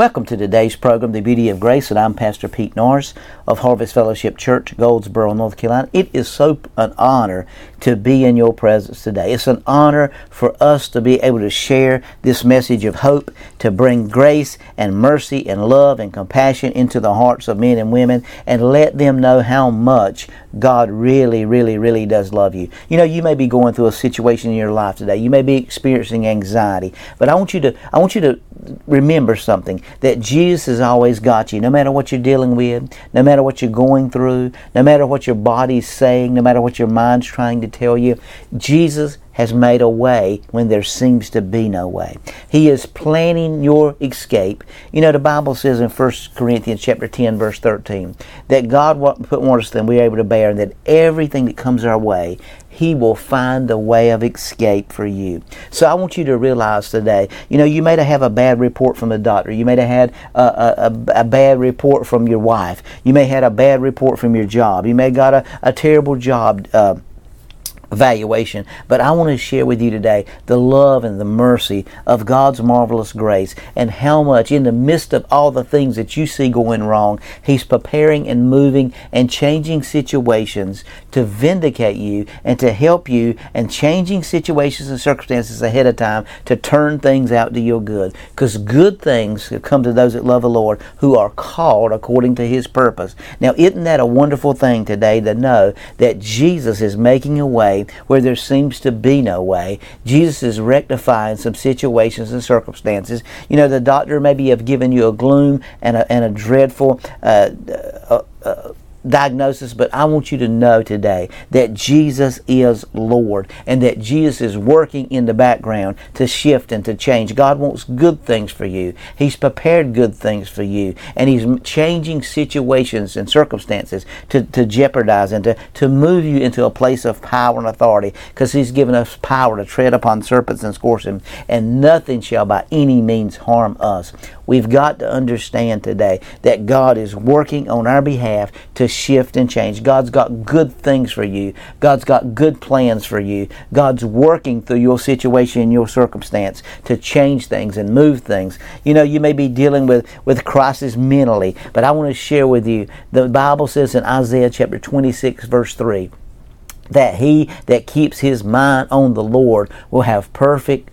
Welcome to today's program, The Beauty of Grace, and I'm Pastor Pete Norris of Harvest Fellowship Church, Goldsboro, North Carolina. It is so an honor to be in your presence today. It's an honor for us to be able to share this message of hope, to bring grace and mercy and love and compassion into the hearts of men and women and let them know how much God really, really does love you. You know, you may be going through a situation in your life today. You may be experiencing anxiety, but I want you to remember something, that Jesus has always got you. No matter what you're dealing with, no matter what you're going through, no matter what your body's saying, no matter what your mind's trying to tell you, Jesus has made a way when there seems to be no way. He is planning your escape. You know, the Bible says in 1 Corinthians chapter 10, verse 13, that God put more on us than we are able to bear, and that everything that comes our way, He will find a way of escape for you. So I want you to realize today, you know, you may have a bad report from the doctor. You may have had a bad report from your wife. You may have had a bad report from your job. You may have got a terrible job evaluation. But I want to share with you today the love and the mercy of God's marvelous grace, and how much in the midst of all the things that you see going wrong, He's preparing and moving and changing situations to vindicate you and to help you, and changing situations and circumstances ahead of time to turn things out to your good. Because good things come to those that love the Lord, who are called according to His purpose. Now, isn't that a wonderful thing today to know that Jesus is making a way where there seems to be no way? Jesus is rectifying some situations and circumstances. You know, the doctor maybe have given you a gloom and a dreadful diagnosis, but I want you to know today that Jesus is Lord, and that Jesus is working in the background to shift and to change. God wants good things for you. He's prepared good things for you, and He's changing situations and circumstances to jeopardize and to move you into a place of power and authority, because He's given us power to tread upon serpents and scorpions, and nothing shall by any means harm us. We've got to understand today that God is working on our behalf to shift and change. God's got good things for you. God's got good plans for you. God's working through your situation and your circumstance to change things and move things. You know, you may be dealing with crisis mentally, but I want to share with you, the Bible says in Isaiah chapter 26, verse 3, that he that keeps his mind on the Lord will have perfect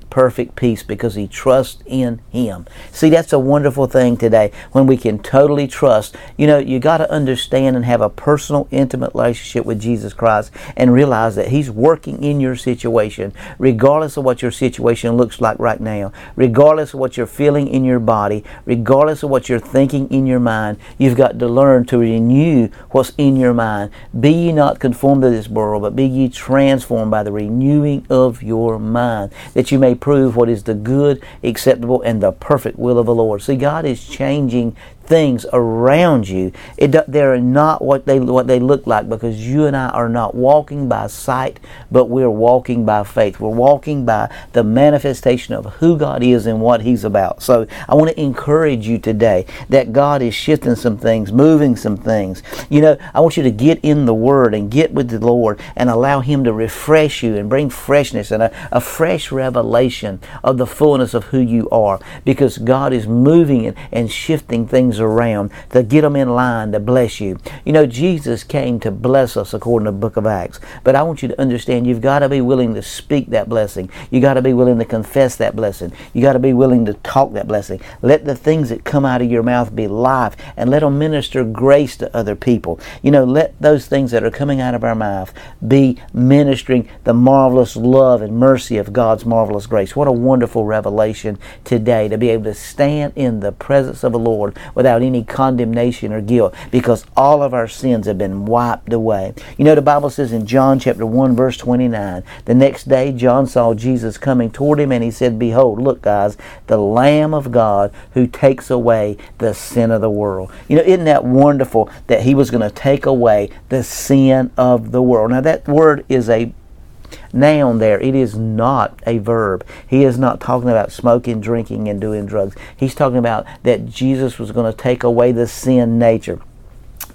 peace, because he trusts in Him. See, that's a wonderful thing today, when we can totally trust. You know, you got to understand and have a personal, intimate relationship with Jesus Christ, and realize that He's working in your situation, regardless of what your situation looks like right now, regardless of what you're feeling in your body, regardless of what you're thinking in your mind. You've got to learn to renew what's in your mind. Be ye not conformed to this world, but be ye transformed by the renewing of your mind, that you may prove what is the good, acceptable, and the perfect will of the Lord. See, God is changing things around you. They're not what they look like, because you and I are not walking by sight, but we're walking by faith. We're walking by the manifestation of who God is and what He's about. So I want to encourage you today that God is shifting some things, moving some things. You know, I want you to get in the Word and get with the Lord and allow Him to refresh you and bring freshness and a fresh revelation of the fullness of who you are, because God is moving and shifting things around to get them in line to bless you. You know, Jesus came to bless us according to the book of Acts, but I want you to understand, you've got to be willing to speak that blessing. You got to be willing to confess that blessing. You got to be willing to talk that blessing. Let the things that come out of your mouth be life, and let them minister grace to other people. You know, let those things that are coming out of our mouth be ministering the marvelous love and mercy of God's marvelous grace. What a wonderful revelation today, to be able to stand in the presence of the Lord without any condemnation or guilt, because all of our sins have been wiped away. You know, the Bible says in John chapter 1, verse 29, the next day John saw Jesus coming toward him, and he said, "Behold, look, guys, the Lamb of God who takes away the sin of the world." You know, isn't that wonderful that He was going to take away the sin of the world? Now, that word is a noun there. It is not a verb. He is not talking about smoking, drinking, and doing drugs. He's talking about that Jesus was going to take away the sin nature.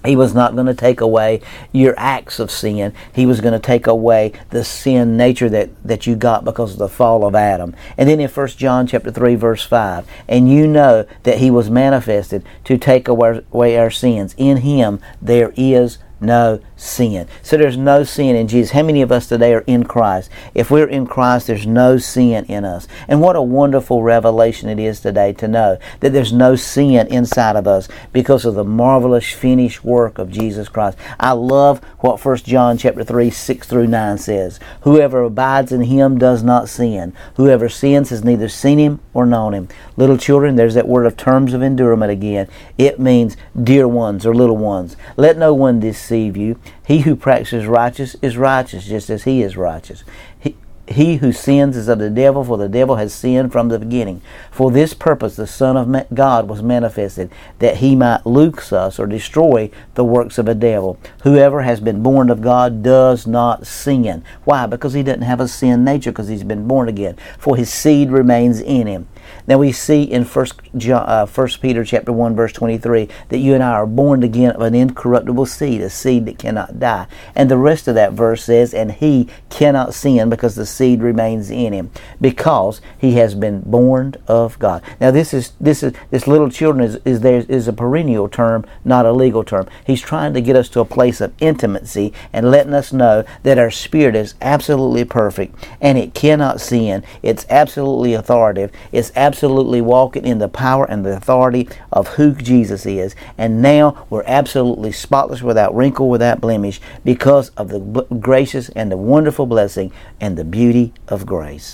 He was not going to take away your acts of sin. He was going to take away the sin nature that you got because of the fall of Adam. And then in 1 John chapter 3, verse 5, and you know that He was manifested to take away our sins. In Him there is no sin. So there's no sin in Jesus. How many of us today are in Christ? If we're in Christ, there's no sin in us. And what a wonderful revelation it is today to know that there's no sin inside of us because of the marvelous finished work of Jesus Christ. I love what 1 John chapter 3, 6 through 9 says. Whoever abides in Him does not sin. Whoever sins has neither seen Him or known Him. Little children, there's that word of terms of endearment again. It means dear ones or little ones. Let no one deceive you. He who practices righteous is righteous, just as He is righteous. He who sins is of the devil, for the devil has sinned from the beginning. For this purpose the Son of God was manifested, that He might loose us or destroy the works of the devil. Whoever has been born of God does not sin. Why? Because he doesn't have a sin nature, because he's been born again. For his seed remains in him. Now we see in 1 Peter chapter 1, verse 23, that you and I are born again of an incorruptible seed, a seed that cannot die. And the rest of that verse says, and he cannot sin because the seed remains in him, because he has been born of God. Now this little children is a perennial term, not a legal term. He's trying to get us to a place of intimacy and letting us know that our spirit is absolutely perfect and it cannot sin. It's absolutely authoritative. It's absolutely walking in the power and the authority of who Jesus is. And now we're absolutely spotless, without wrinkle, without blemish, because of the gracious and the wonderful blessing and the beauty of grace.